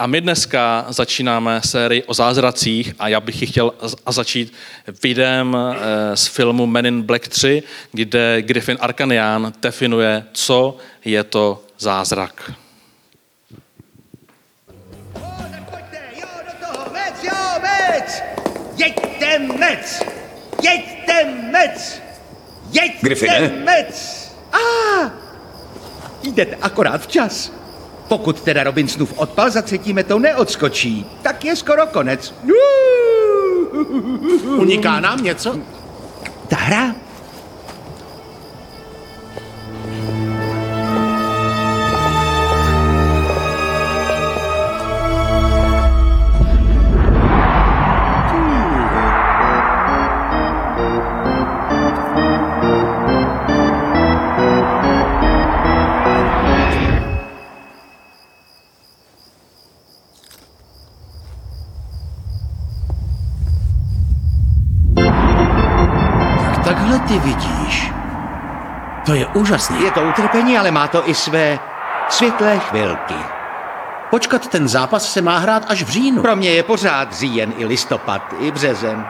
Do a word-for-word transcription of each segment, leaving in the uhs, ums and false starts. A my dneska začínáme sérii o zázracích a já bych ji chtěl začít videem z filmu Men in Black tři, kde Griffin Arcanian definuje, co je to zázrak. O, tak pojďte, jo, do toho, Mets, jo, Mets! Jeďte Mets! Jeďte Mets! Jeďte Griffine. Mets! Ah, jdete akorát včas. Pokud teda Robinsonův odpal za třetí metou neodskočí, tak je skoro konec. Uniká nám něco? Ta hra? Ty vidíš. To je úžasné. Je to utrpení, ale má to i své světlé chvilky. Počkat, ten zápas se má hrát až v říjnu. Pro mě je pořád říjen i listopad, i březen.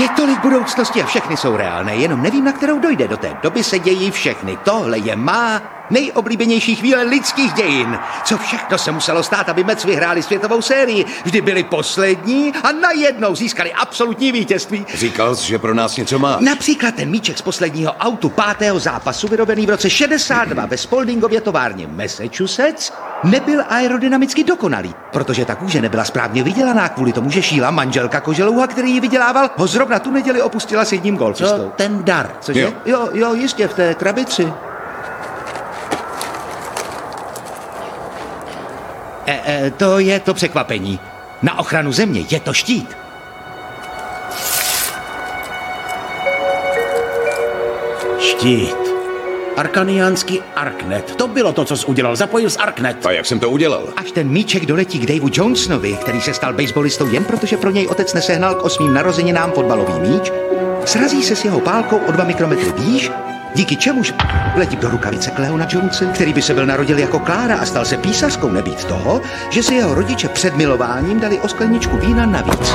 Je tolik budoucnosti a všechny jsou reálné, jenom nevím, na kterou dojde. Do té doby se dějí všechny. Tohle je má nejoblíbenější chvíle lidských dějin. Co všechno se muselo stát, aby Mets vyhráli světovou sérii. Vždy byli poslední a najednou získali absolutní vítězství. Říkal jsi, že pro nás něco má. Například ten míček z posledního autu pátého zápasu, vyrobený v roce šedesát dva ve Spaldingově továrně Massachusetts, nebyl aerodynamicky dokonalý, protože ta kůže nebyla správně vydělaná, kvůli tomu, že šíla manželka koželouha, který ji vydělával, ho zrovna tu neděli opustila s jedním golfistou. No, ten dar. Cože? Jo. jo, jo, jistě, v té krabici. E, e, to je to překvapení. Na ochranu země je to štít. Štít. Arkaniánský Arknet. To bylo to, co jsi udělal. Zapojil z Arknet. A jak jsem to udělal? Až ten míček doletí k Daveu Jonesovi, který se stal baseballistou jen protože pro něj otec nesehnal k osmým narozeninám fotbalový míč, srazí se s jeho pálkou o dva mikrometry výš, díky čemuž letí do rukavice Kleona Jonese, který by se byl narodil jako Klára a stal se písařkou, nebýt toho, že si jeho rodiče před milováním dali o skleničku vína navíc.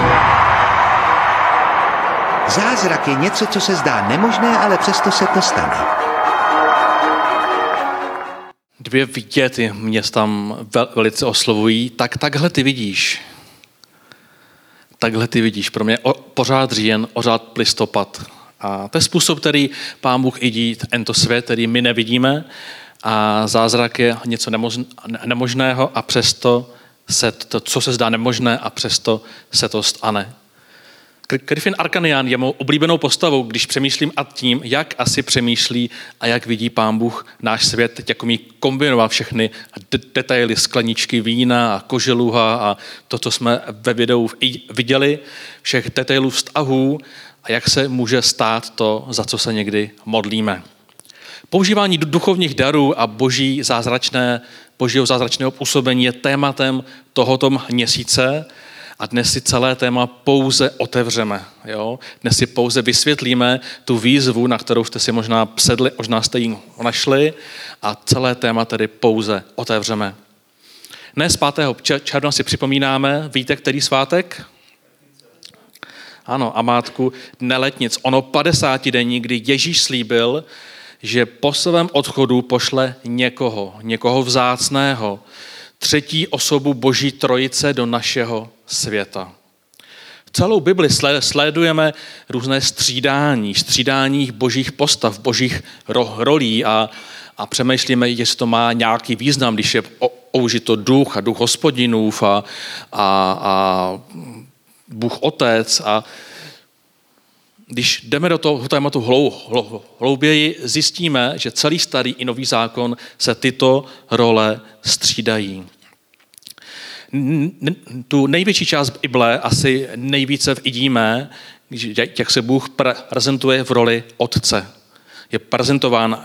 Zázrak je něco, co se zdá nemožné, ale přesto se to stane. Dvě viděty mě tam vel, velice oslovují. Tak takhle ty vidíš. Takhle ty vidíš. Pro mě o, pořád říjen, pořád listopad. A to je způsob, který Pán Bůh vidí tento svět, který my nevidíme. A zázrak je něco nemožn, nemožného a přesto se to, co se zdá nemožné a přesto se to stane. Griffin Arcanian je mou oblíbenou postavou, když přemýšlím a tím, jak asi přemýšlí a jak vidí Pán Bůh náš svět, jak umí kombinovat všechny detaily, skleničky vína a koželuha a to, co jsme ve videu viděli, všech detailů vztahů a jak se může stát to, za co se někdy modlíme. Používání duchovních darů a boží zázračné, božího zázračného působení je tématem tohoto měsíce. A dnes si celé téma pouze otevřeme. Jo? Dnes si pouze vysvětlíme tu výzvu, na kterou jste si možná sedli, možná jste ji našli. A celé téma tedy pouze otevřeme. Dnes pátého června si připomínáme, víte, který svátek? Ano, a mátku Dne letnic. Ono padesátidenní, kdy Ježíš slíbil, že po svém odchodu pošle někoho, někoho vzácného, třetí osobu Boží trojice do našeho světa. V celou Bibli sledujeme různé střídání, střídání božích postav, božích ro- rolí a, a přemýšlíme, jestli to má nějaký význam, když je použito duch a duch hospodinův a, a, a Bůh Otec. A když jdeme do toho tématu hlou, hlou, hlouběji, zjistíme, že celý Starý i Nový zákon se tyto role střídají. Tu největší část Bible asi nejvíce vidíme, jak se Bůh prezentuje v roli otce. Je prezentován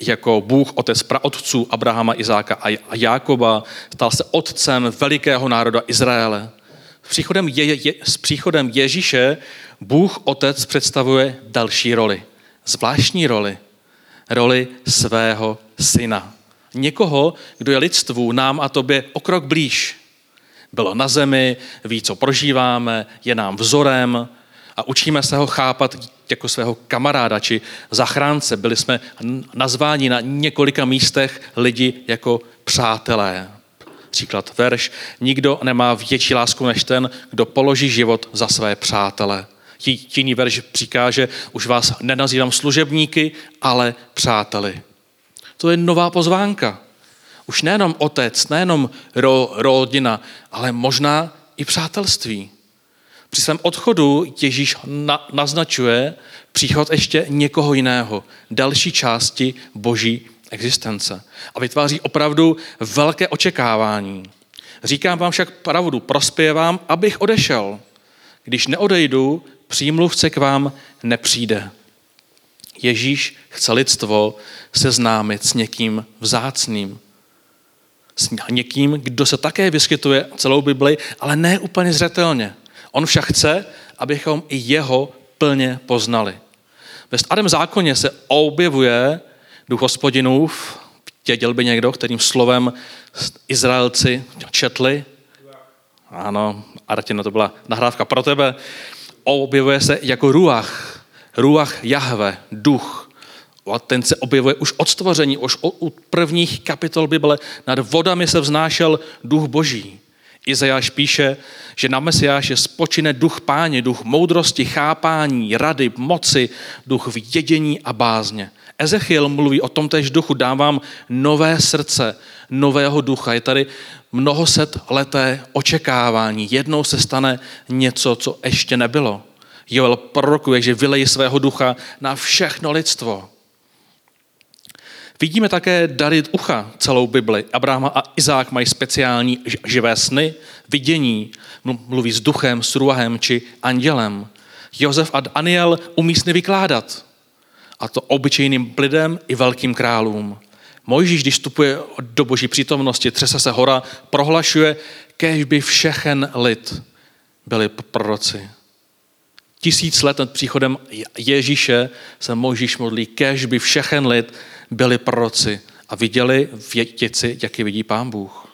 jako Bůh, otec praotců Abrahama, Izáka a Jákoba, stal se otcem velikého národa Izraele. S příchodem, je, je, s příchodem Ježíše Bůh Otec představuje další roli, zvláštní roli, roli svého syna. Někoho, kdo je lidstvu, nám a tobě o krok blíž, bylo na zemi, ví, co prožíváme, je nám vzorem a učíme se ho chápat jako svého kamaráda či zachránce. Byli jsme nazváni na několika místech lidi jako přátelé. Příklad verš. Nikdo nemá větší lásku než ten, kdo položí život za své přátele. Jiný verš říká, že už vás nenazývám služebníky, ale přáteli. To je nová pozvánka. Už nejenom otec, nejenom ro, rodina, ale možná i přátelství. Při svém odchodu Ježíš na, naznačuje příchod ještě někoho jiného, další části boží existence. A vytváří opravdu velké očekávání. Říkám vám však pravdu, prospěje vám, abych odešel. Když neodejdu, přímluvce k vám nepřijde. Ježíš chce lidstvo seznámit s někým vzácným. S někým, kdo se také vyskytuje celou Bibli, ale ne úplně zřetelně. On však chce, abychom i jeho plně poznali. Ve starém zákoně se objevuje duch Hospodinův, věděl by někdo, kterým slovem Izraelci četli. Ano, Artino, to byla nahrávka pro tebe. Objevuje se jako ruach, ruach Jahve, duch. A ten se objevuje už od stvoření, už od prvních kapitol Bible. Nad vodami se vznášel duch boží. Izajáš píše, že na Mesiáše spočine duch páně, duch moudrosti, chápání, rady, moci, duch vědění a bázně. Ezechiel mluví o tomtéž duchu, dávám nové srdce, nového ducha. Je tady mnohosetleté očekávání. Jednou se stane něco, co ještě nebylo. Joel prorokuje, že vylejí svého ducha na všechno lidstvo. Vidíme také dary ucha celou Bibli. Abraham a Izák mají speciální živé sny, vidění, mluví s duchem, s ruahem či andělem. Josef a Daniel umí sny vykládat. A to obyčejným lidem i velkým králům. Mojžíš, když vstupuje do boží přítomnosti, třese se hora, prohlašuje, kéž by všechen lid byli proroci. Tisíc let nad příchodem Ježíše se Mojžíš modlí, kéž by všechen lid byli proroci a viděli vědci, jak je vidí Pán Bůh.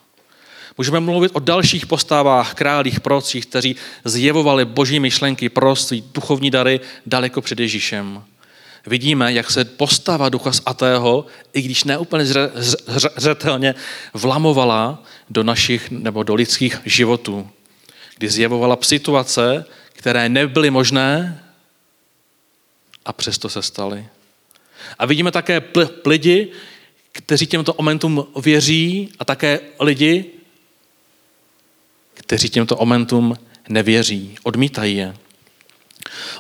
Můžeme mluvit o dalších postavách, králích, prorocích, kteří zjevovali boží myšlenky, proroctví, duchovní dary daleko před Ježíšem. Vidíme, jak se postava ducha svatého, i když ne úplně zřetelně, vlamovala do našich nebo do lidských životů, kdy zjevovala situace, které nebyly možné a přesto se staly. A vidíme také pl- lidi, kteří těmto momentům věří a také lidi, kteří těmto momentům nevěří, odmítají je.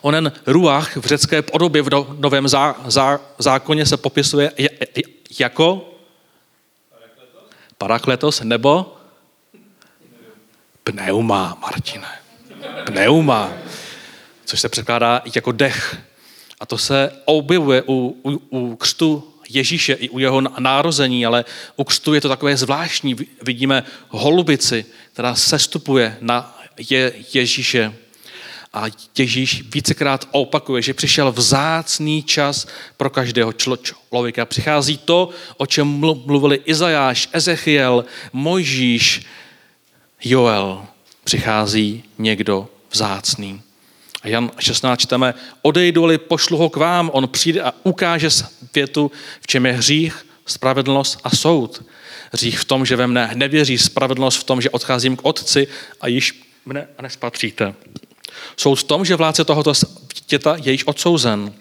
Onen ruach v řecké podobě v novém zá, zá, zákoně se popisuje j, j, jako parakletos, parakletos nebo pneuma, Martine. Pneuma, což se překládá jako dech. A to se objevuje u, u, u křtu Ježíše i u jeho narození, ale u křtu je to takové zvláštní. Vidíme holubici, která sestupuje na je, Ježíše. A Ježíš vícekrát opakuje, že přišel vzácný čas pro každého člo- člověka. Přichází to, o čem mluvili Izajáš, Ezechiel, Mojžíš, Joel. Přichází někdo vzácný. A Jan šestnáct čteme, odejdu-li, pošlu ho k vám, on přijde a ukáže světu, v čem je hřích, spravedlnost a soud. Hřích v tom, že ve mne nevěří, spravedlnost v tom, že odcházím k otci a již mne nespatříte. Soud v tom, že vládce tohoto světa je již odsouzen.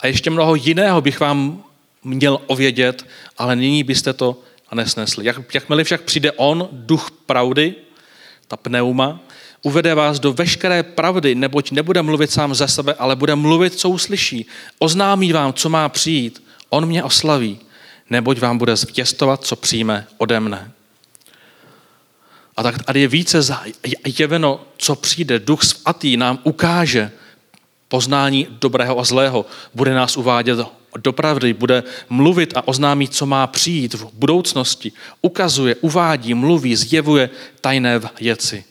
A ještě mnoho jiného bych vám měl ovědět, ale nyní byste to nesnesli. Jak, jakmile však přijde on, duch pravdy, ta pneuma, uvede vás do veškeré pravdy, neboť nebude mluvit sám ze sebe, ale bude mluvit, co uslyší. Oznámí vám, co má přijít. On mě oslaví, neboť vám bude zvěstovat, co přijme ode mne. A tak tady je více zjeveno, co přijde. Duch svatý nám ukáže poznání dobrého a zlého. Bude nás uvádět do pravdy, bude mluvit a oznámí, co má přijít v budoucnosti. Ukazuje, uvádí, mluví, zjevuje tajné věci.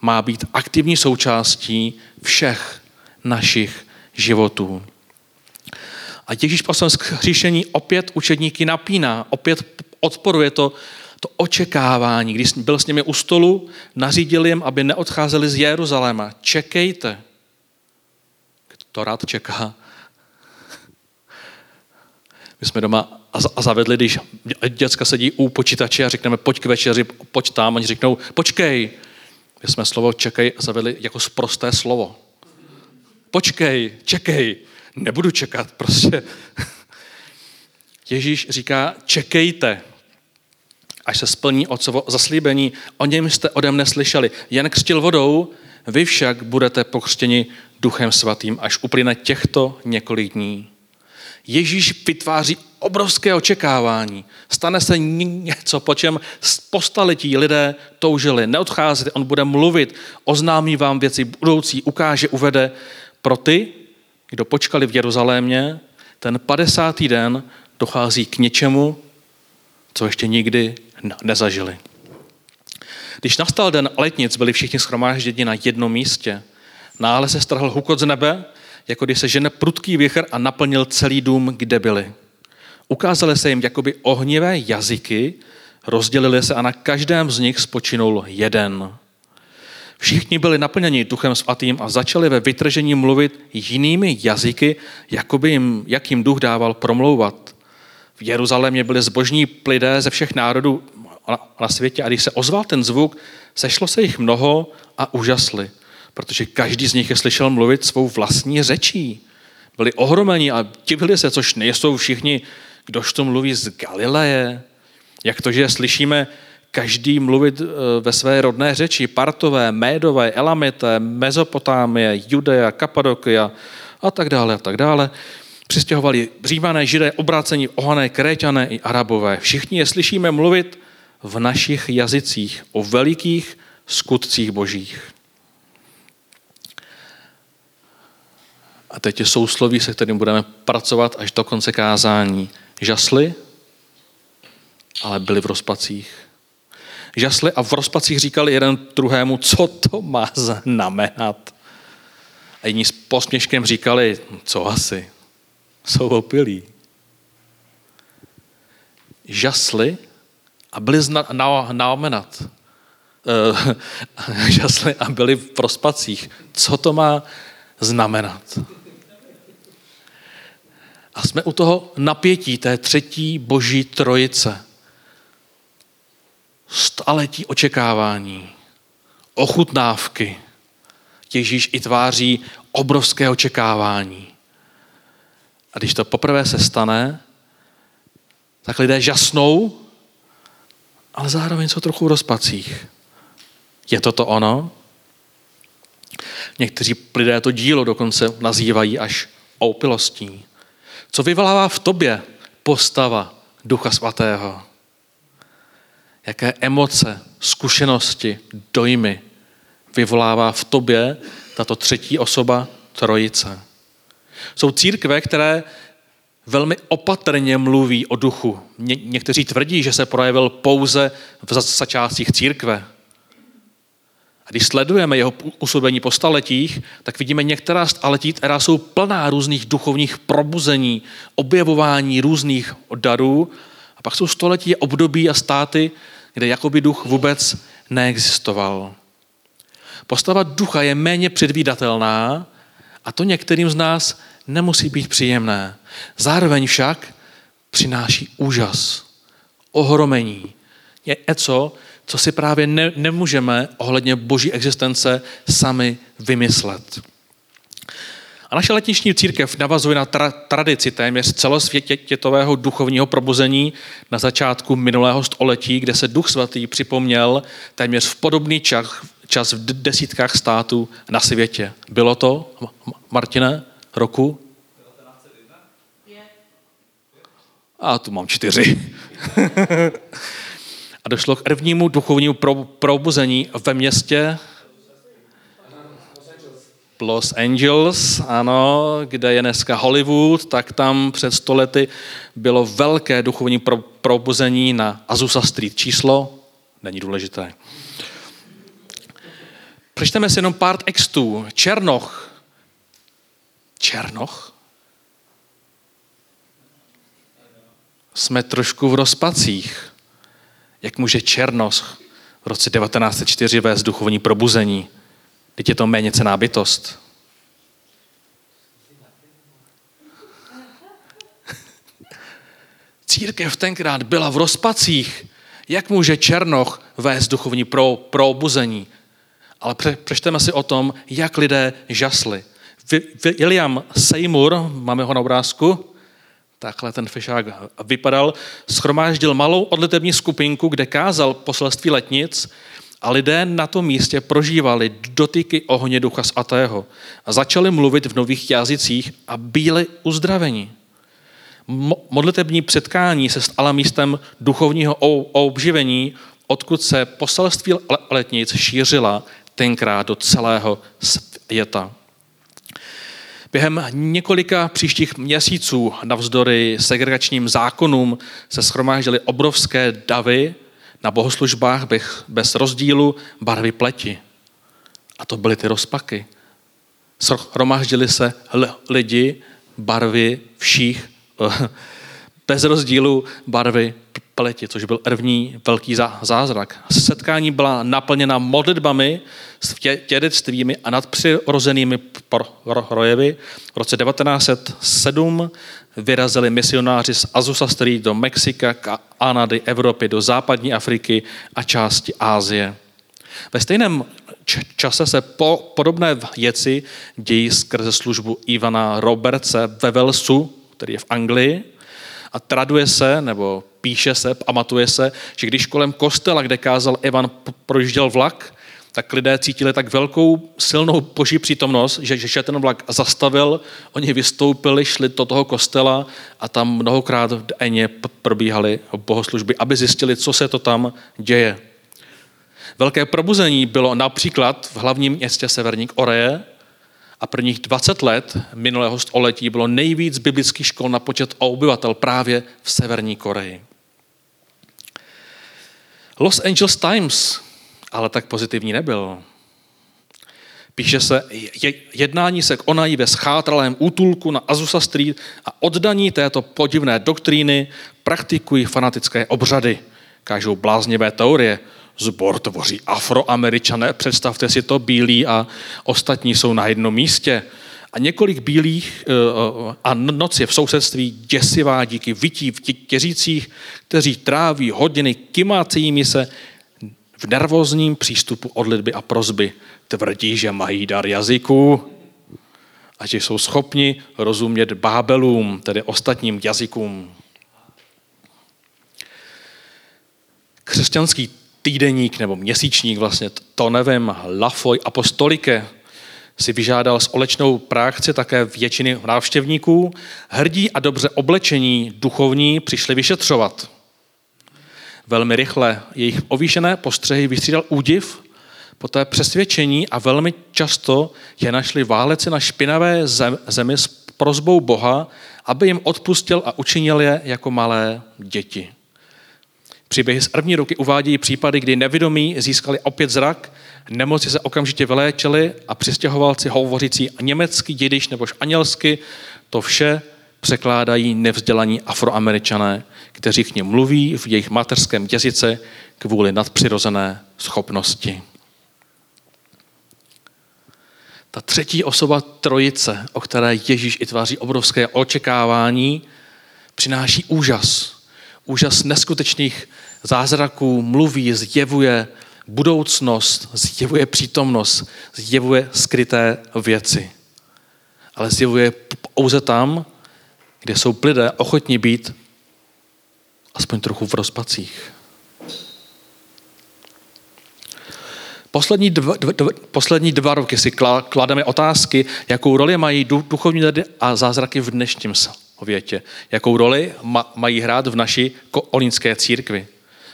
Má být aktivní součástí všech našich životů. A Ježíš po svém zkříšení opět učedníky napíná, opět odporuje to to očekávání, když byl s nimi u stolu, nařídil jim, aby neodcházeli z Jeruzaléma. Čekejte. Kdo rád čeká? My jsme doma a zavedli, když děcka sedí u počítače a řekneme pojď k večeři, pojď tam, oni řeknou počkej. My jsme slovo čekej a zavedli jako sprosté slovo. Počkej, čekej, nebudu čekat prostě. Ježíš říká, čekejte, až se splní otcovo zaslíbení, o něm jste ode mne slyšeli. Jan křtil vodou, vy však budete pokřtěni Duchem Svatým, až uplyne těchto několik dní. Ježíš vytváří obrovské očekávání. Stane se něco, po čem po staletí lidé toužili. Neodcházíte, on bude mluvit, oznámí vám věci budoucí, ukáže, uvede. Pro ty, kdo počkali v Jeruzalémě, ten padesátý den dochází k něčemu, co ještě nikdy nezažili. Když nastal den letnic, byli všichni shromážděni na jednom místě. Náhle se strhl hukot z nebe, jako když se žene prudký věchr a naplnil celý dům, kde byli. Ukázaly se jim jakoby ohnivé jazyky, rozdělili se a na každém z nich spočinul jeden. Všichni byli naplněni Duchem Svatým a začali ve vytržení mluvit jinými jazyky, jakoby jim, jak jim Duch dával promlouvat. V Jeruzalémě byli zbožní lidé ze všech národů na světě a když se ozval ten zvuk, sešlo se jich mnoho a užasli, protože každý z nich je slyšel mluvit svou vlastní řečí. Byli ohromeni a divili se, což nejsou všichni, kdož to mluví z Galileje. Jak to, že slyšíme každý mluvit ve své rodné řeči, Partové, Médové, Elamité, Mezopotámie, Judeja, Kapadokia a tak dále a tak dále. Přistěhovali Římané, Židé, obrácení, Ohané, Kréťané i Arabové. Všichni je slyšíme mluvit v našich jazycích o velikých skutcích božích. A teď je sousloví, se kterým budeme pracovat až do konce kázání. Žasli, ale byli v rozpacích. Žasli a v rozpacích říkali jeden druhému, co to má znamenat. A jiní s posměškem říkali, co asi, jsou opilí. Žasli a byli zna- na- naomenat. E- žasli a byli v rozpacích. Co to má znamenat? A jsme u toho napětí té třetí boží trojice. Staletí očekávání, ochutnávky. Ježíš i tváří obrovské očekávání. A když to poprvé se stane, tak lidé žasnou, ale zároveň jsou trochu v rozpacích. Je to to ono? Někteří lidé to dílo dokonce nazývají až opilostí. Co vyvolává v tobě postava Ducha Svatého? Jaké emoce, zkušenosti, dojmy vyvolává v tobě tato třetí osoba trojice? Jsou církve, které velmi opatrně mluví o duchu. Ně- někteří tvrdí, že se projevil pouze v začátcích církve. A když sledujeme jeho působení po staletích, tak vidíme některá staletí, která jsou plná různých duchovních probuzení, objevování různých darů. A pak jsou století, období a státy, kde jakoby duch vůbec neexistoval. Postava ducha je méně předvídatelná a to některým z nás nemusí být příjemné. Zároveň však přináší úžas, ohromení. Je něco, co si právě ne, nemůžeme ohledně boží existence sami vymyslet. A naše letniční církev navazuje na tra, tradici téměř celosvětového duchovního probuzení na začátku minulého století, kde se Duch Svatý připomněl téměř v podobný čas, čas v desítkách států na světě. Bylo to, Martine, roku? A tu mám čtyři. A došlo k prvnímu duchovnímu probuzení ve městě Los Angeles, ano, kde je dneska Hollywood, tak tam před sto lety bylo velké duchovní probuzení na Azusa Street. Číslo není důležité. Přečteme si jenom pár textů. Černoch. Černoch? Jsme trošku v rozpacích. Jak může černoch v roce devatenáct set čtyři vést duchovní probuzení? Teď je to méně cenná bytost. Církev tenkrát byla v rozpacích. Jak může černoch vést duchovní probuzení? Ale přečteme si o tom, jak lidé žasli. William Seymour, máme ho na obrázku, takhle ten fešák vypadal, shromáždil malou odlitební skupinku, kde kázal poselství letnic a lidé na tom místě prožívali dotyky ohně ducha svatého a začali mluvit v nových jazycích a byli uzdraveni. Modlitební předkání se stala místem duchovního obživení, odkud se poselství letnic šířila tenkrát do celého světa. Během několika příštích měsíců navzdory segregačním zákonům se shromáždily obrovské davy na bohoslužbách bez rozdílu barvy pleti. A to byly ty rozpaky. Shromáždili se lidi barvy všech, bez rozdílu barvy pleti, což byl první velký zázrak. Setkání byla naplněna modlitbami, svědectvími a nadpřirozenými projevy. V roce devatenáct set sedm vyrazili misionáři z Azusa Street do Mexika, Kanady, Evropy, do západní Afriky a části Asie. Ve stejném čase se po podobné věci dějí skrze službu Evana Robertse ve Walesu, který je v Anglii, a traduje se, nebo píše se, pamatuje se, že když kolem kostela, kde kázal Evan, projížděl vlak, tak lidé cítili tak velkou, silnou boží přítomnost, že, že ten vlak zastavil, oni vystoupili, šli do toho kostela a tam mnohokrát v denně probíhaly bohoslužby, aby zjistili, co se to tam děje. Velké probuzení bylo například v hlavním městě Severní Koreje, a prvních dvacet let minulého století bylo nejvíc biblických škol na počet obyvatel právě v Severní Koreji. Los Angeles Times ale tak pozitivní nebyl. Píše se, jednání se konají ve schátralém útulku na Azusa Street a oddaní této podivné doktríny praktikují fanatické obřady. Kážou bláznivé teorie. Zbor tvoří Afroameričané, představte si to, bílí a ostatní jsou na jednom místě. A několik bílých a noc je v sousedství děsivá díky vytí v těřících, kteří tráví hodiny kymácími se v nervózním přístupu odlitby a prosby. Tvrdí, že mají dar jazyků a že jsou schopni rozumět bábelům, tedy ostatním jazykům. Křesťanský týdeník nebo měsíčník, vlastně to nevím, La Foi Apostolique, si vyžádal společnou práci také většiny návštěvníků. Hrdí a dobře oblečení duchovní přišli vyšetřovat. Velmi rychle jejich ovýšené postřehy vystřídal údiv, poté přesvědčení a velmi často je našli váleci na špinavé zemi s prosbou Boha, aby jim odpustil a učinil je jako malé děti. Příběhy z první roky uvádějí případy, kdy nevidomí získali opět zrak, nemoci se okamžitě vyléčili a přistěhovalci hovořící německy, jidiš nebo španělsky, to vše překládají nevzdělaní Afroameričané, kteří k nim mluví v jejich mateřském jazyce kvůli nadpřirozené schopnosti. Ta třetí osoba trojice, o které Ježíš vytváří obrovské očekávání, přináší úžas. Úžas neskutečných zázraků, mluví, zjevuje budoucnost, zjevuje přítomnost, zjevuje skryté věci. Ale zjevuje pouze tam, kde jsou lidé ochotní být aspoň trochu v rozpacích. Poslední dva, dva, poslední dva roky si klademe otázky, jakou roli mají duchovní dary a zázraky v dnešním světě. Větě. Jakou roli ma- mají hrát v naší kolínské církvi.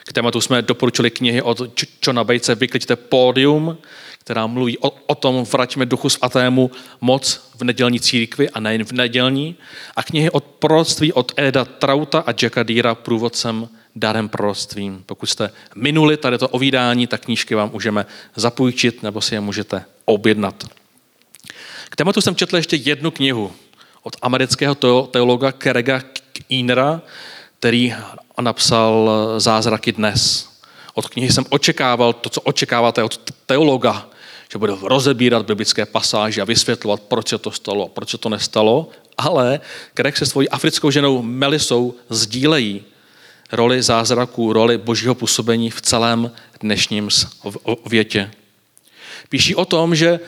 K tématu jsme doporučili knihy od Johna Batese Vykliďte pódium, která mluví o, o tom, vraťme duchu svatému moc v nedělní církvi a nejen v nedělní. A knihy od proroctví od Eda Trauta a Jacka Deera Průvodcem darem proroctvím. Pokud jste minuli tady to ovídání, tak knížky vám můžeme zapůjčit nebo si je můžete objednat. K tématu jsem četl ještě jednu knihu od amerického teologa Craiga Keenera, který napsal Zázraky dnes. Od knihy jsem očekával to, co očekáváte od teologa, že bude rozebírat biblické pasáže a vysvětlovat, proč se to stalo a proč se to nestalo, ale Craig se svojí africkou ženou Melissou sdílejí roli zázraků, roli božího působení v celém dnešním světě. Píší o tom, že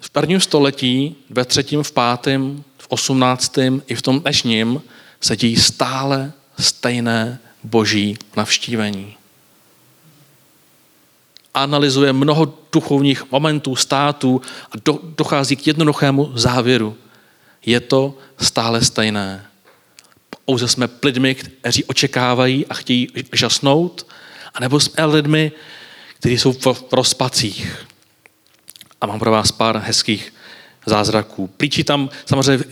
v prvním století, ve třetím, v pátém, v osmnáctém i v tom dnešním se dějí stále stejné boží navštívení. Analyzuje mnoho duchovních momentů, států a do, dochází k jednoduchému závěru. Je to stále stejné. Pouze jsme lidmi, kteří očekávají a chtějí žasnout, anebo jsme lidmi, kteří jsou v rozpacích. A mám pro vás pár hezkých zázraků. Plíčí tam, samozřejmě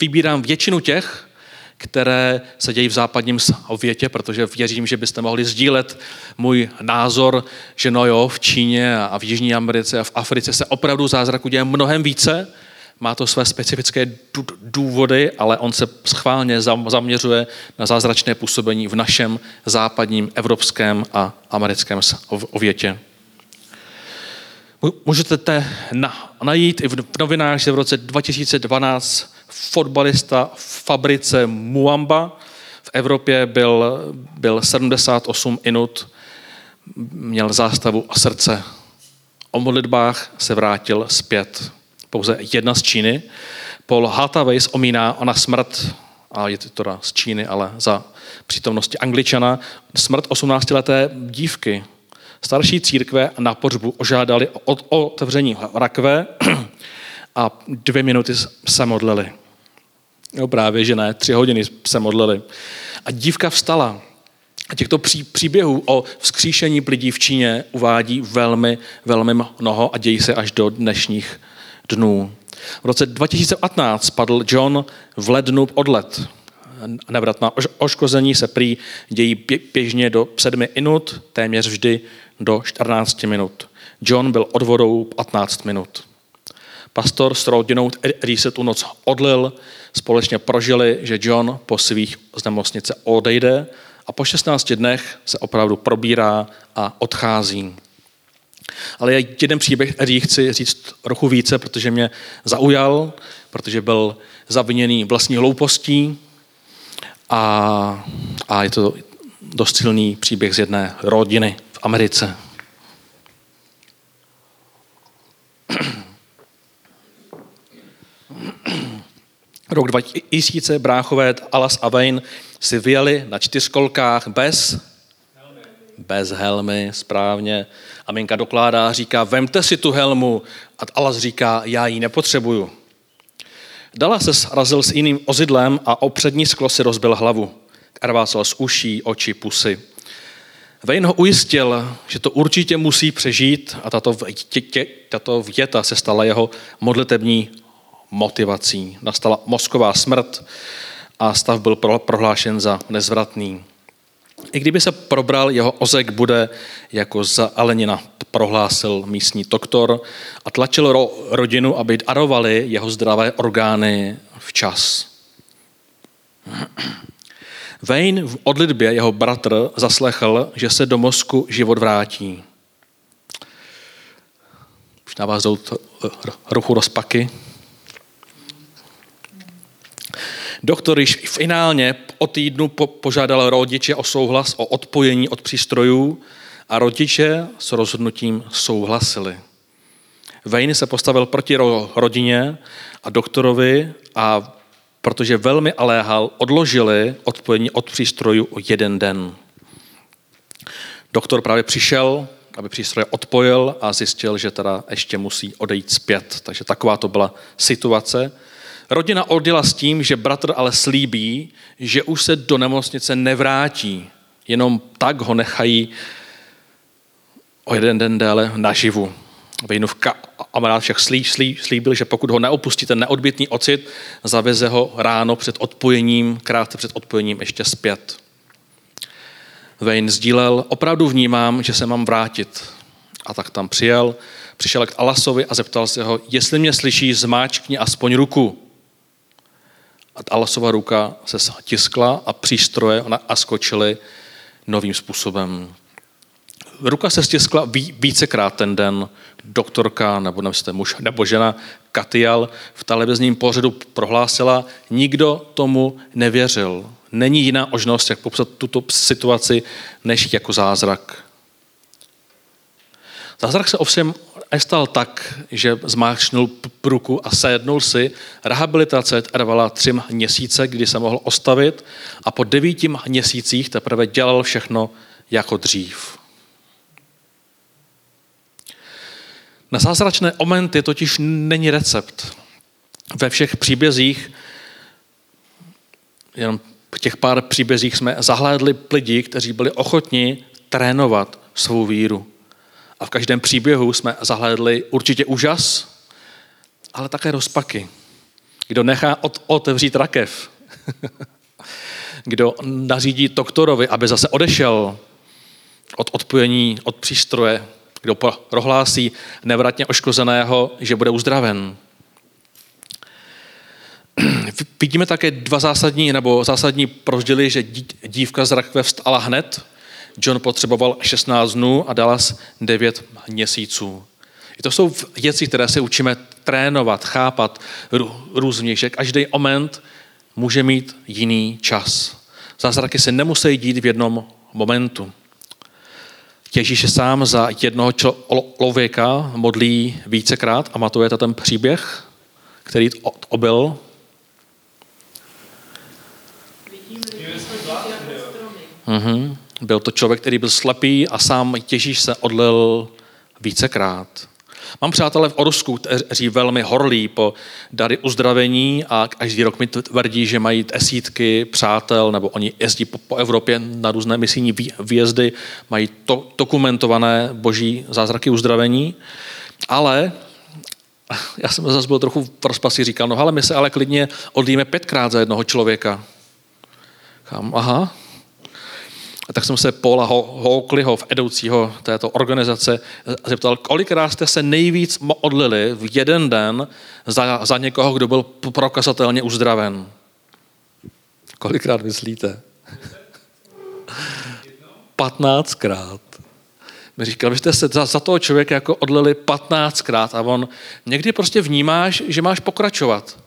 vybírám většinu těch, které se dějí v západním světě, protože věřím, že byste mohli sdílet můj názor, že no jo, v Číně a v Jižní Americe a v Africe se opravdu zázraku děje mnohem více. Má to své specifické důvody, ale on se schválně zaměřuje na zázračné působení v našem západním, evropském a americkém světě. Můžete najít i v novinách, že v roce dva tisíce dvanáct fotbalista Fabrice Muamba v Evropě byl, byl sedmdesát osm inut, měl zástavu a srdce. O modlitbách se vrátil zpět. Pouze jedna z Číny. Paul Hattaway omíná ona smrt, a je to teda z Číny, ale za přítomnosti Angličana, smrt osmnáctileté dívky. Starší církve na pohřbu ožádali o otevření rakve a dvě minuty se modlili. No právě, že ne, tři hodiny se modlili. A dívka vstala. A těchto pří, příběhů o vzkříšení lidí v Číně uvádí velmi, velmi mnoho a dějí se až do dnešních dnů. V roce dva tisíce patnáct spadl John v lednu od led. Nevratná oškození se prý dějí běžně do sedmi minut, téměř vždy do čtrnácti minut. John byl od vodou patnáct minut. Pastor s rodinou, který se tu noc odlil, společně prožili, že John po svých z nemocnice odejde a po šestnácti dnech se opravdu probírá a odchází. Ale je jeden příběh, který chci říct trochu více, protože mě zaujal, protože byl zaviněný vlastní hloupostí a, a je to dost silný příběh z jedné rodiny v Americe. Rok dva tisíce bráchové Alas a Wayne si vyjeli na čtyřkolkách bez helmy. Bez helmy, správně. A Minka dokládá, říká, vemte si tu helmu. A Alas říká, já ji nepotřebuju. Dala se srazil s jiným vozidlem a o přední sklo si rozbil hlavu. Krvácel z uší, oči, pusy. Wayne ho ujistil, že to určitě musí přežít a tato, tě, tě, tato věta se stala jeho modlitební motivací. Nastala mozková smrt a stav byl prohlášen za nezvratný. I kdyby se probral, jeho ozek bude jako zalenina, prohlásil místní doktor a tlačil ro- rodinu, aby darovali jeho zdravé orgány včas. Wayne v odlitbě jeho bratr zaslechl, že se do mozku život vrátí. Už na vás jdou ruchu rozpaky. Doktor již finálně o týdnu požádal rodiče o souhlas o odpojení od přístrojů a rodiče s rozhodnutím souhlasili. Wayne se postavil proti rodině a doktorovi a protože velmi aléhal, odložili odpojení od přístrojů o jeden den. Doktor právě přišel, aby přístroje odpojil a zjistil, že teda ještě musí odejít zpět. Takže taková to byla situace. Rodina odjela s tím, že bratr ale slíbí, že už se do nemocnice nevrátí. Jenom tak ho nechají o jeden den déle naživu. Wayneův kamarád však slí, slí, slíbil, že pokud ho neopustí ten neodbytný ocit, zaveze ho ráno před odpojením, krátce před odpojením ještě zpět. Wayne sdílel, opravdu vnímám, že se mám vrátit. A tak tam přijel, přišel k Alasovi a zeptal se ho, jestli mě slyší, zmáčkni aspoň ruku. A Alasova ruka se stiskla a přístroje naskočily novým způsobem. ruka se stiskla vícekrát ten den. Doktorka nebo, nevím, muž, nebo žena Katyal v televizním pořadu prohlásila, nikdo tomu nevěřil. Není jiná možnost, jak popsat tuto situaci, než jako zázrak. Zázrak se ovšem nestal tak, že zmáčknul ruku a sednul si. Rehabilitace trvala tři měsíce, kdy se mohl ostavit a po devíti měsících teprve dělal všechno jako dřív. Na zázračné momenty totiž není recept. Ve všech příbězích, jenom v těch pár příbězích jsme zahlédli lidi, kteří byli ochotni trénovat svou víru. A v každém příběhu jsme zahlédli určitě úžas, ale také rozpaky. Kdo nechá od, otevřít rakev, kdo nařídí doktorovi, aby zase odešel od odpojení, od přístroje, kdo prohlásí nevratně oškozeného, že bude uzdraven. Vidíme také dva zásadní, nebo zásadní rozdíly, že dívka z rakve vstala hned, John potřeboval šestnáct dnů a Dallas devět měsíců. I to jsou věci, které se učíme trénovat, chápat různě, že každý moment může mít jiný čas. Zázraky se nemusí dít v jednom momentu. Ježíš se sám za jednoho člověka modlí vícekrát a matujete ten příběh, který obil. Mhm. Byl to člověk, který byl slepý a sám Ježíš se odlil vícekrát. Mám přátelé v Rusku, kteří velmi horlí po dary uzdravení a každý rok mi tvrdí, že mají desítky přátel, nebo oni jezdí po, po Evropě na různé misijní výjezdy, mají to, dokumentované boží zázraky uzdravení, ale já jsem zase byl trochu v rozpasí, říkal, no ale my se ale klidně odlíme pětkrát za jednoho člověka. Chám, aha. A tak jsem se Paula Hawkeleyho, vedoucího této organizace, zeptal, kolikrát jste se nejvíc modlili v jeden den za, za někoho, kdo byl prokazatelně uzdraven. Kolikrát myslíte? Patnáctkrát. Mi říkal, byste se za, za toho člověka jako odlili patnáctkrát a on někdy prostě vnímáš, že máš pokračovat.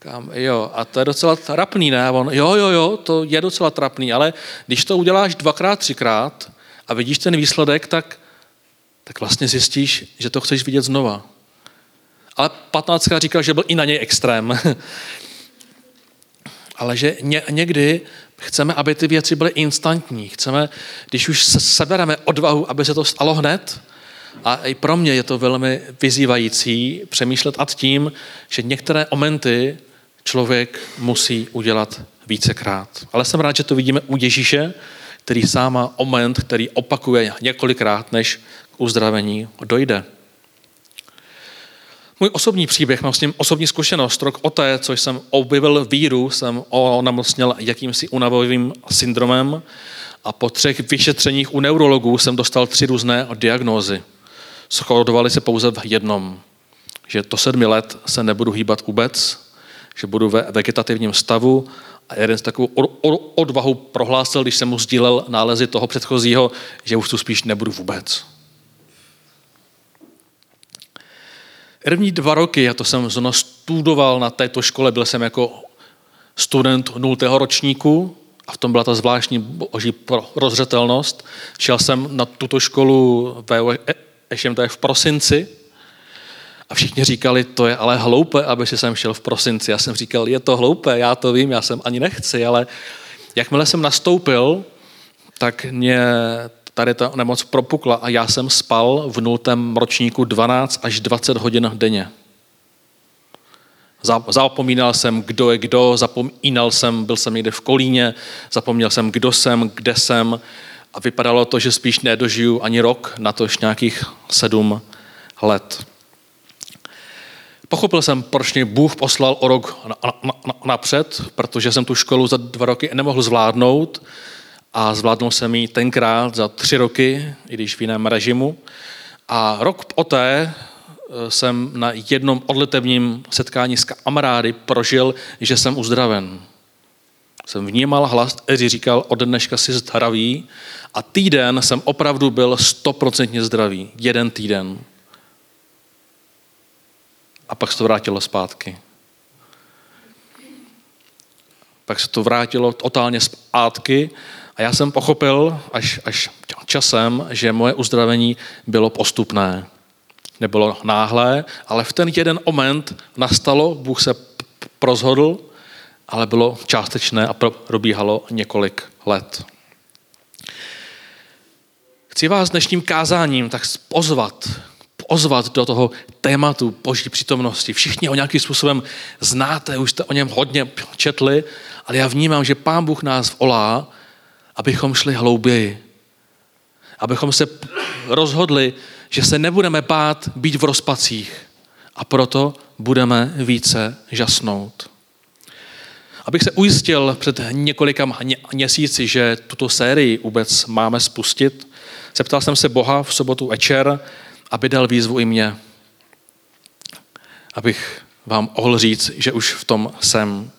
Kam, jo, a to je docela trapný, ne? On, jo, jo, jo, to je docela trapný, ale když to uděláš dvakrát, třikrát a vidíš ten výsledek, tak, tak vlastně zjistíš, že to chceš vidět znova. Ale patnáctkrát říkal, že byl i na něj extrém. Ale že ně, někdy chceme, aby ty věci byly instantní. Chceme, když už sebereme odvahu, aby se to stalo hned. A i pro mě je to velmi vyzývající přemýšlet nad tím, že některé momenty člověk musí udělat vícekrát. Ale jsem rád, že to vidíme u Ježíše, který sám má moment, který opakuje několikrát, než k uzdravení dojde. Můj osobní příběh, mám s ním osobní zkušenost. Rok o té, co jsem objevil víru, jsem onemocněl jakýmsi únavovým syndromem a po třech vyšetřeních u neurologů jsem dostal tři různé diagnózy. Shodovaly se pouze v jednom, že do sedmi let se nebudu hýbat vůbec, že budu ve vegetativním stavu a jeden z takovou odvahu prohlásil, když jsem mu sdílel nálezy toho předchozího, že už tu spíš nebudu vůbec. První dva roky, a to jsem zrovna studoval na této škole, byl jsem jako student nultého ročníku a v tom byla ta zvláštní boží rozřetelnost. Šel jsem na tuto školu v ještě to je v prosinci a všichni říkali, to je ale hloupé, aby si sem šel v prosinci. Já jsem říkal, je to hloupé, já to vím, já jsem ani nechci, ale jakmile jsem nastoupil, tak mě tady ta nemoc propukla a já jsem spal v nultém ročníku dvanáct až dvacet hodin denně. Zapomínal jsem, kdo je kdo, zapomínal jsem, byl jsem někde v Kolíně, zapomněl jsem, kdo jsem, kde jsem, a vypadalo to, že spíš nedožiju ani rok, natož nějakých sedm let. Pochopil jsem, proč mě Bůh poslal o rok napřed, protože jsem tu školu za dva roky nemohl zvládnout a zvládnul jsem ji tenkrát za tři roky, i když v jiném režimu. A rok poté jsem na jednom modlitebním setkání s kamarády prožil, že jsem uzdraven. jsem vnímal hlas, který říkal, od dneška jsi zdravý, a týden jsem opravdu byl stoprocentně zdravý. Jeden týden. A pak se to vrátilo zpátky. Pak se to vrátilo totálně zpátky a já jsem pochopil až, až časem, že moje uzdravení bylo postupné. Nebylo náhlé, ale v ten jeden moment nastalo, Bůh se rozhodl, ale bylo částečné a probíhalo několik let. Chci vás dnešním kázáním tak pozvat, pozvat do toho tématu Boží přítomnosti. Všichni ho nějakým způsobem znáte, už jste o něm hodně četli, ale já vnímám, že Pán Bůh nás volá, abychom šli hlouběji. Abychom se rozhodli, že se nebudeme bát být v rozpacích a proto budeme více žasnout. Abych se ujistil před několika měsíci, že tuto sérii vůbec máme spustit, zeptal jsem se Boha v sobotu večer, aby dal výzvu i mně. Abych vám mohl říct, že už v tom jsem.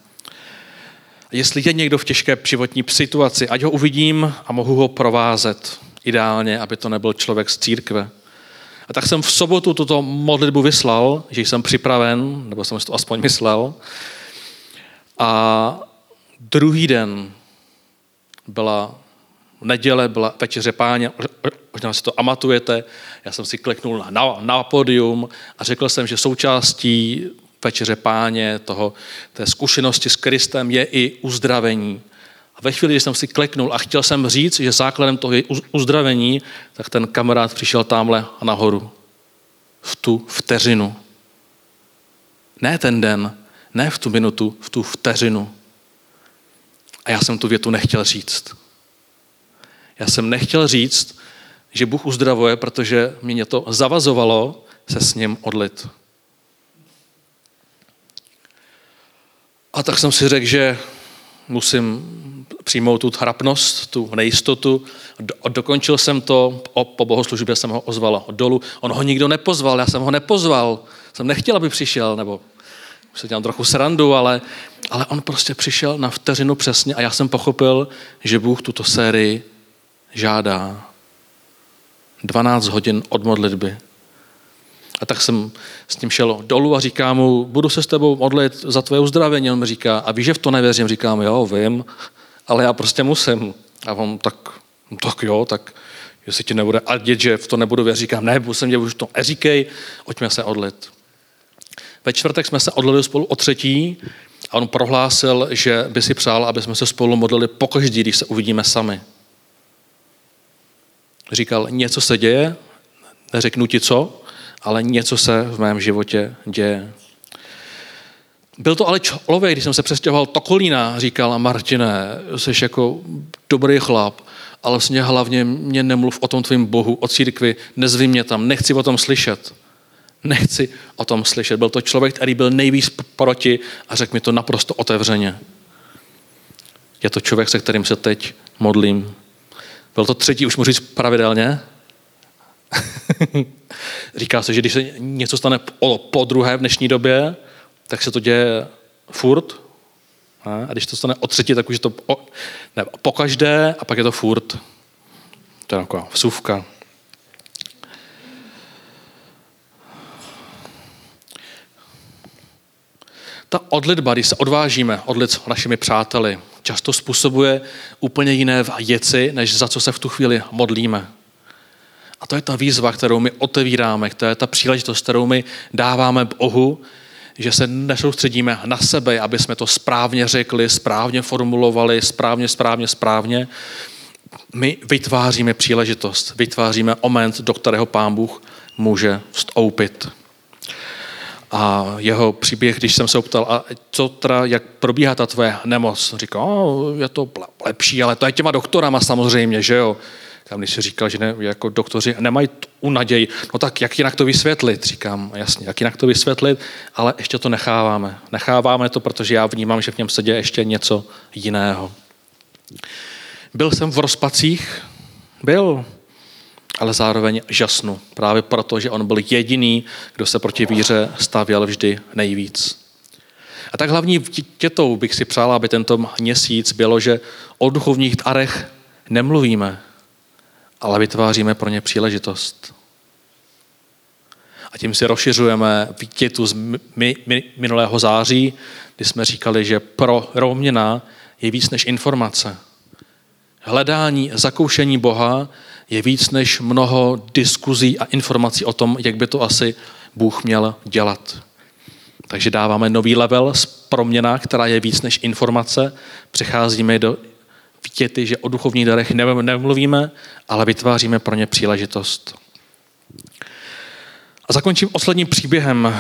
Jestli je někdo v těžké životní situaci, ať ho uvidím a mohu ho provázet. Ideálně, aby to nebyl člověk z církve. A tak jsem v sobotu tuto modlitbu vyslal, že jsem připraven, nebo jsem si to aspoň myslel. A druhý den byla neděle, byla večeře Páně, možná si to pamatujete, já jsem si kleknul na, na, na pódium a řekl jsem, že součástí večeře Páně, toho, té zkušenosti s Kristem je i uzdravení. A ve chvíli, kdy jsem si kleknul a chtěl jsem říct, že základem toho je uzdravení, tak ten kamarád přišel tamhle nahoru. V tu vteřinu. Ne ten den, ne v tu minutu, v tu vteřinu. A já jsem tu větu nechtěl říct. Já jsem nechtěl říct, že Bůh uzdravuje, protože mě to zavazovalo se s ním modlit. A tak jsem si řekl, že musím přijmout tu trapnost, tu nejistotu. Do, dokončil jsem to, o, po bohoslužbě jsem ho ozval dolů. On ho nikdo nepozval, já jsem ho nepozval. Jsem nechtěl, aby přišel, nebo už se dělám trochu srandu, ale, ale on prostě přišel na vteřinu přesně a já jsem pochopil, že Bůh tuto sérii žádá. dvanáct hodin od modlitby. A tak jsem s ním šel dolů a říkám mu, budu se s tebou modlit za tvoje uzdravení. On mi říká, a víš, že v to nevěřím? Říkám, jo, vím, ale já prostě musím. A on, tak, tak jo, tak jestli ti nebude adět, že v to nebudu věřit, říkám, ne, musím tě už to neříkej, pojďme se odlit. Ve čtvrtek jsme se odlili spolu o třetí a on prohlásil, že by si přál, aby jsme se spolu modlili pokaždý, když se uvidíme sami. Říkal, něco se děje, neřeknu ti co, ale něco se v mém životě děje. Byl to ale člověk, když jsem se přestěhoval do Kolína, říkal, Martine, jsi jako dobrý chlap, ale vlastně hlavně mě nemluv o tom tvým Bohu, o církvi, nezvi mě tam, nechci o tom slyšet. Nechci o tom slyšet. Byl to člověk, který byl nejvíc proti a řekl mi to naprosto otevřeně. Je to člověk, se kterým se teď modlím. Byl to třetí, už můžu říct pravidelně. Říká se, že když se něco stane po druhé v dnešní době, tak se to děje furt. Ne? A když to stane o třetí, tak už je to po, ne, po každé a pak je to furt. To je taková vsuvka. Ta odlitba, když se odvážíme odlit s našimi přáteli, často způsobuje úplně jiné věci, než za co se v tu chvíli modlíme. A to je ta výzva, kterou my otevíráme, to je ta příležitost, kterou my dáváme Bohu, že se nesoustředíme na sebe, aby jsme to správně řekli, správně formulovali, správně, správně, správně. My vytváříme příležitost, vytváříme moment, do kterého Pán Bůh může vstoupit. A jeho příběh, když jsem se optal, a co teda, jak probíhá ta tvoje nemoc? Říkal, oh, je to lepší, ale to je těma doktorama samozřejmě, že jo? Tam když si říkal, že ne, jako doktoři nemají tu naději, no tak jak jinak to vysvětlit? Říkám, jasně, jak jinak to vysvětlit, ale ještě to necháváme. Necháváme to, protože já vnímám, že v něm se děje ještě něco jiného. Byl jsem v rozpacích, byl, ale zároveň žasnu. Právě proto, že on byl jediný, kdo se proti víře stavěl vždy nejvíc. A tak hlavní vtětou bych si přála, aby tento měsíc bylo, že o duchovních darech nemluvíme, ale vytváříme pro ně příležitost. A tím si rozšiřujeme výtětu z mi, mi, minulého září, kdy jsme říkali, že pro Roměna je víc než informace. Hledání, zakoušení Boha je víc než mnoho diskuzí a informací o tom, jak by to asi Bůh měl dělat. Takže dáváme nový level z proměna, která je víc než informace. Přecházíme do výtěty, že o duchovních darech nemluvíme, ale vytváříme pro ně příležitost. A zakončím posledním příběhem,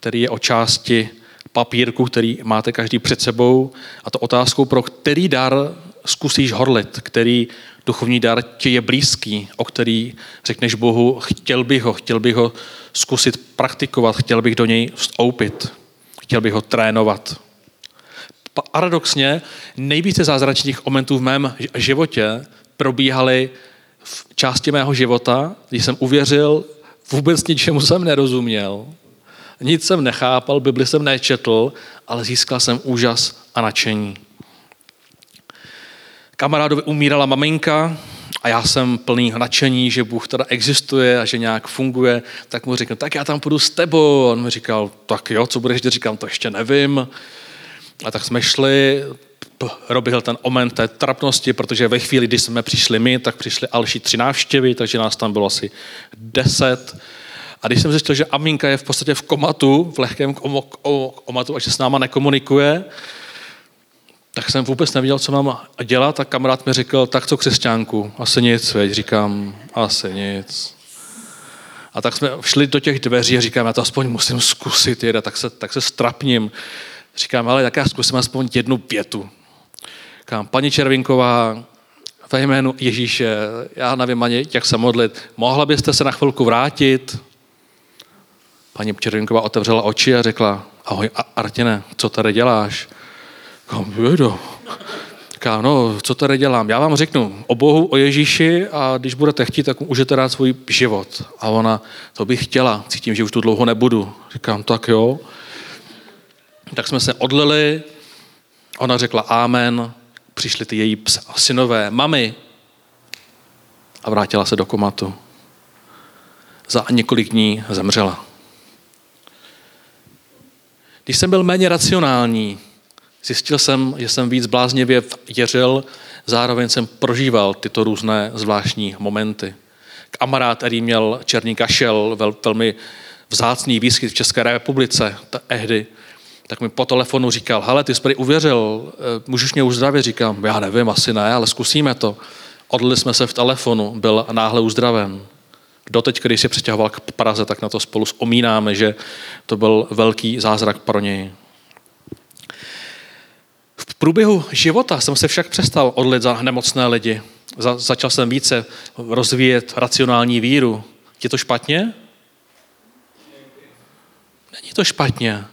který je o části papírku, který máte každý před sebou, a to otázkou, pro který dar zkusíš horlit, který duchovní dar ti je blízký, o který řekneš Bohu, chtěl bych ho, chtěl bych ho zkusit praktikovat, chtěl bych do něj vstoupit, chtěl bych ho trénovat. Paradoxně, nejvíce zázračných momentů v mém životě probíhaly v části mého života, když jsem uvěřil, vůbec ničemu jsem nerozuměl, nic jsem nechápal, Bibli jsem nečetl, ale získal jsem úžas a nadšení. Kamarádovi umírala maminka a já jsem plný nadšení, že Bůh teda existuje a že nějak funguje, tak mu řeknu, tak já tam půjdu s tebou. A on mi říkal, tak jo, co budeš dělat? Říkám, to ještě nevím. A tak jsme šli, proběhl ten moment té trapnosti, protože ve chvíli, kdy jsme přišli my, tak přišli další tři návštěvy, takže nás tam bylo asi deset. A když jsem zjistil, že Aminka je v podstatě v komatu, v lehkém komatu, a že s náma nekomunikuje, tak jsem vůbec nevěděl, co mám dělat, a kamarád mi řekl, tak co křesťánku, asi nic, veď, říkám, asi nic. A tak jsme šli do těch dveří a říkám, já to aspoň musím zkusit, jeda, tak se, tak se strapním. Říkám, ale tak já zkusím aspoň jednu větu. Říkám, paní Červinková, ve jménu Ježíše, já nevím ani, jak se modlit, mohla byste se na chvilku vrátit? Paní Červinková otevřela oči a řekla, ahoj Artine, co tady děláš? Říkám, jedu. Říkám, no, co tady dělám? Já vám řeknu o Bohu, o Ježíši, a když budete chtít, tak můžete dát svůj život. A ona, to bych chtěla, cítím, že už tu dlouho nebudu. Říkám, tak jo. Tak jsme se odlili, ona řekla amen, přišli ty její synové, mami, a vrátila se do komatu. Za několik dní zemřela. Když jsem byl méně racionální, zjistil jsem, že jsem víc bláznivě věřil, zároveň jsem prožíval tyto různé zvláštní momenty. Kamarád, který měl černý kašel, vel, velmi vzácný výskyt v České republice tehdy, tak mi po telefonu říkal, hele, ty jsi tady uvěřil, můžeš mě uzdravit? Říkám, já nevím, asi ne, ale zkusíme to. Odlili jsme se v telefonu, byl náhle uzdraven. Doteď, když se přestěhoval k Praze, tak na to spolu vzpomínáme, že to byl velký zázrak pro něj. V průběhu života jsem se však přestal odlit za nemocné lidi. Za, začal jsem více rozvíjet racionální víru. Je to špatně? Není to špatně.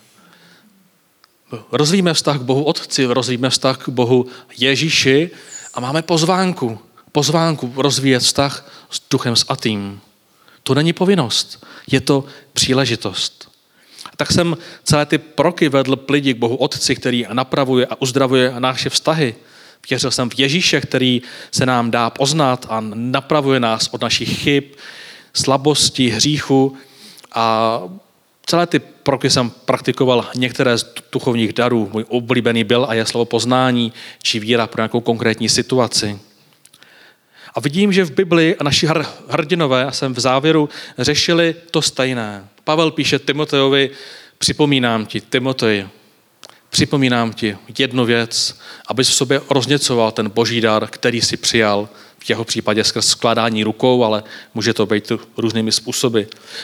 Rozvíjíme vztah k Bohu Otci, rozvíjíme vztah k Bohu Ježíši a máme pozvánku. Pozvánku rozvíjet vztah s Duchem Svatým. To není povinnost, je to příležitost. Tak jsem celé ty proky vedl lidi k Bohu Otci, který napravuje a uzdravuje naše vztahy. Věřil jsem v Ježíše, který se nám dá poznat a napravuje nás od našich chyb, slabostí, hříchu, a celé ty proky jsem praktikoval některé z duchovních darů. Můj oblíbený byl a je slovo poznání či víra pro nějakou konkrétní situaci. A vidím, že v Bibli a naši hrdinové, a jsem v závěru, řešili to stejné. Pavel píše Timotejovi, připomínám ti, Timoteji, připomínám ti jednu věc, abys v sobě rozněcoval ten boží dar, který si přijal, v jeho případě skrz skládání rukou, ale může to být různými způsoby.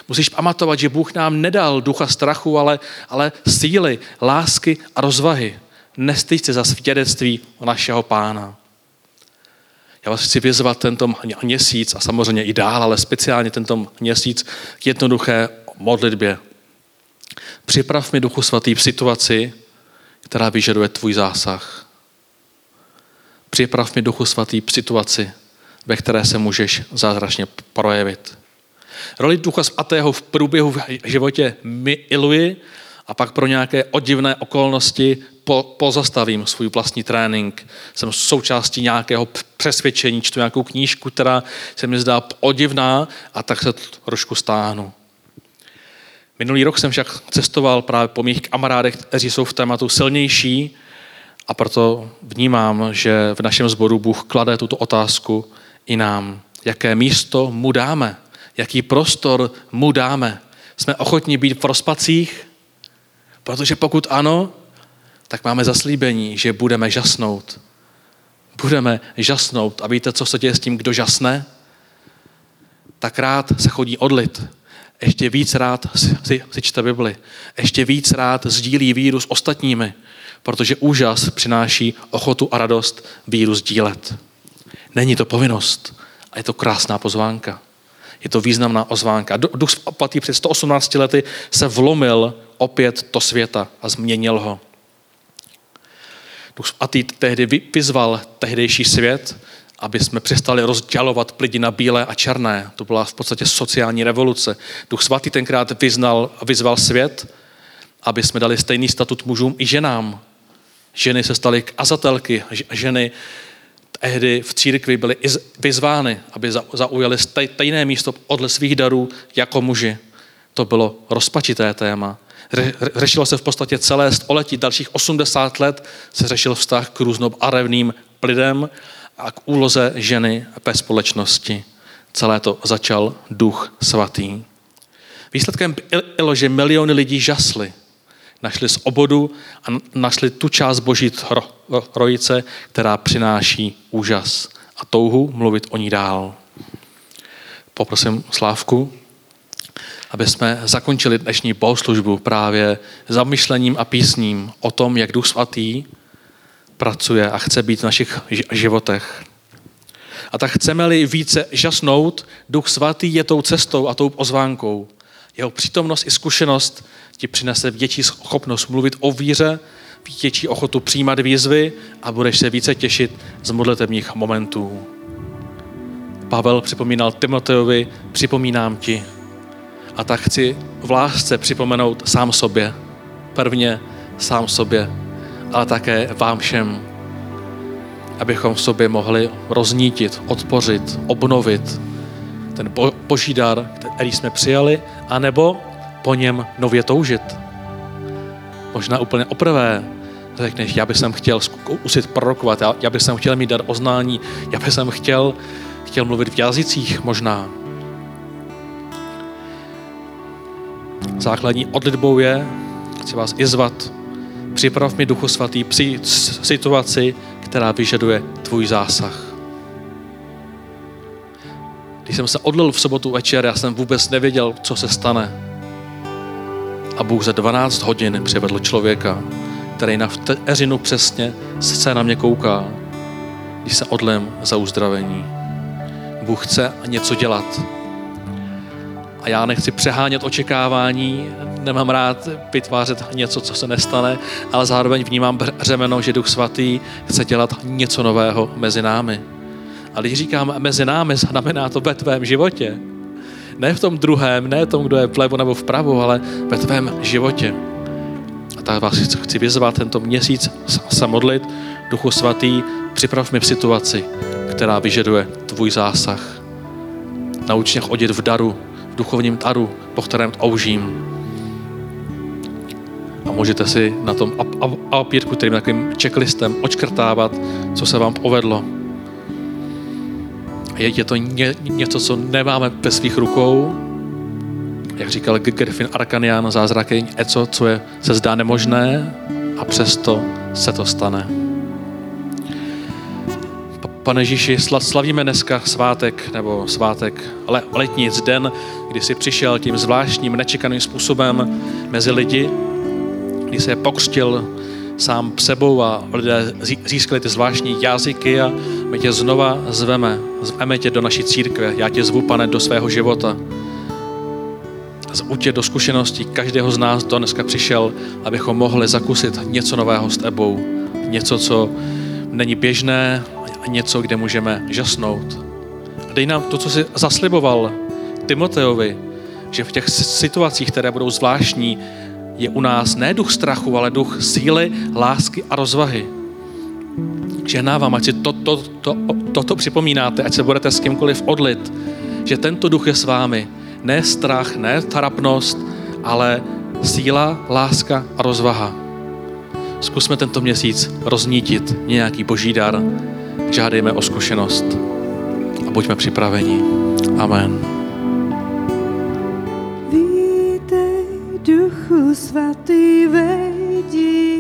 Musíš pamatovat, že Bůh nám nedal ducha strachu, ale, ale síly, lásky a rozvahy. Nestyď se za svědectví našeho Pána. Já vás chci vyzvat tento měsíc, a samozřejmě i dál, ale speciálně tento měsíc, k jednoduché modlitbě. Připrav mi, Duchu Svatý, v situaci, která vyžaduje tvůj zásah. Připrav mi, Duchu Svatý, v situaci, ve které se můžeš zázračně projevit. Roli Ducha Svatého v průběhu v životě miluji a pak pro nějaké oddivné okolnosti po, pozastavím svůj vlastní trénink. Jsem součástí nějakého přesvědčení, čtu nějakou knížku, která se mi zdá oddivná, a tak se trošku stáhnu. Minulý rok jsem však cestoval právě po mých kamarádech, kteří jsou v tématu silnější, a proto vnímám, že v našem sboru Bůh klade tuto otázku i nám. Jaké místo mu dáme? Jaký prostor mu dáme? Jsme ochotní být v rozpacích? Protože pokud ano, tak máme zaslíbení, že budeme žasnout. Budeme žasnout. A víte, co se děje s tím, kdo žasne? Tak rád se chodí odlit. Ještě víc rád si, si čte Bibli. Ještě víc rád sdílí víru s ostatními. Protože úžas přináší ochotu a radost víru sdílet. Není to povinnost. A je to krásná pozvánka. Je to významná ozvánka. Duch Svatý před sto osmnácti lety se vlomil opět do světa a změnil ho. Duch Svatý tehdy vyzval tehdejší svět, aby jsme přestali rozdělovat lidi na bílé a černé. To byla v podstatě sociální revoluce. Duch Svatý tenkrát vyznal, vyzval svět, aby jsme dali stejný statut mužům i ženám. Ženy se staly kazatelky, ženy tehdy v církvi byly vyzvány, aby zaujali stejné místo podle svých darů jako muži. To bylo rozpačité téma. Řešilo se v podstatě celé století, dalších osmdesát let se řešil vztah k různobarevným lidem a k úloze ženy ve společnosti. Celé to začal Duch Svatý. Výsledkem bylo, že miliony lidí žasly. Našli svobodu a našli tu část boží trojice, která přináší úžas a touhu mluvit o ní dál. Poprosím Slávku, aby jsme zakončili dnešní bohoslužbu právě zamyšlením a písním o tom, jak Duch Svatý pracuje a chce být v našich životech. A tak chceme-li více žasnout, Duch Svatý je tou cestou a tou pozvánkou. Jeho přítomnost i zkušenost ti přinese větší schopnost mluvit o víře, větší ochotu přijímat výzvy a budeš se více těšit z modlitevních momentů. Pavel připomínal Timotejovi, připomínám ti. A tak chci v lásce připomenout sám sobě. Prvně sám sobě, ale také vám všem. Abychom v sobě mohli roznítit, odpořit, obnovit ten boží dar, který jsme přijali, anebo po něm nově toužit. Možná úplně oprvé řekneš, já bych sem chtěl zkusit prorokovat, já, já bych sem chtěl mít dar oznání, já bych sem chtěl, chtěl mluvit v jazycích možná. Základní odlitbou je, chci vás izvat, připrav mi Duchu Svatý při situaci, která vyžaduje tvůj zásah. Když jsem se odlil v sobotu večer, já jsem vůbec nevěděl, co se stane. A Bůh za dvanáct hodin přivedl člověka, který na vteřinu přesně se na mě kouká, když se odlím za uzdravení. Bůh chce něco dělat. A já nechci přehánět očekávání, nemám rád vytvářet něco, co se nestane, ale zároveň vnímám břemeno, že Duch Svatý chce dělat něco nového mezi námi. A když říkám mezi námi, znamená to ve tvém životě. Ne v tom druhém, ne v tom, kdo je vlevo nebo vpravo, ale ve tvém životě. A tak vás chci vyzvat tento měsíc se modlit. Duchu Svatý, připrav mi v situaci, která vyžaduje tvůj zásah. Nauč mě chodit v daru, v duchovním daru, po kterém toužím. A můžete si na tom apírku, kterým takovým checklistem, odškrtávat, co se vám povedlo. Je to ně, něco, co nemáme ve svých rukou. Jak říkal Griffin Arcanian, zázrak je něco, co je, se zdá nemožné, a přesto se to stane. Pane Ježíši, slavíme dneska svátek, nebo svátek le, letnic, den, kdy jsi přišel tím zvláštním, nečekaným způsobem mezi lidi, kdy se pokřtil sám sebou a lidé získali ty zvláštní jazyky a my tě znova zveme. Zveme tě do naší církve. Já tě zvu, Pane, do svého života. Zvu tě do zkušeností každého z nás, kdo dneska přišel, abychom mohli zakusit něco nového s tebou. Něco, co není běžné, a něco, kde můžeme žasnout. A dej nám to, co jsi zasliboval Timotejovi, že v těch situacích, které budou zvláštní, je u nás ne duch strachu, ale duch síly, lásky a rozvahy. Žehnávám, ať si toto to, to, to, to připomínáte, ať se budete s kýmkoliv odlit, že tento duch je s vámi. Ne strach, ne trapnost, ale síla, láska a rozvaha. Zkusme tento měsíc roznítit nějaký boží dar, žádejme o zkušenost a buďme připraveni. Amen. Vítej, Duchu Svatý, vejdi.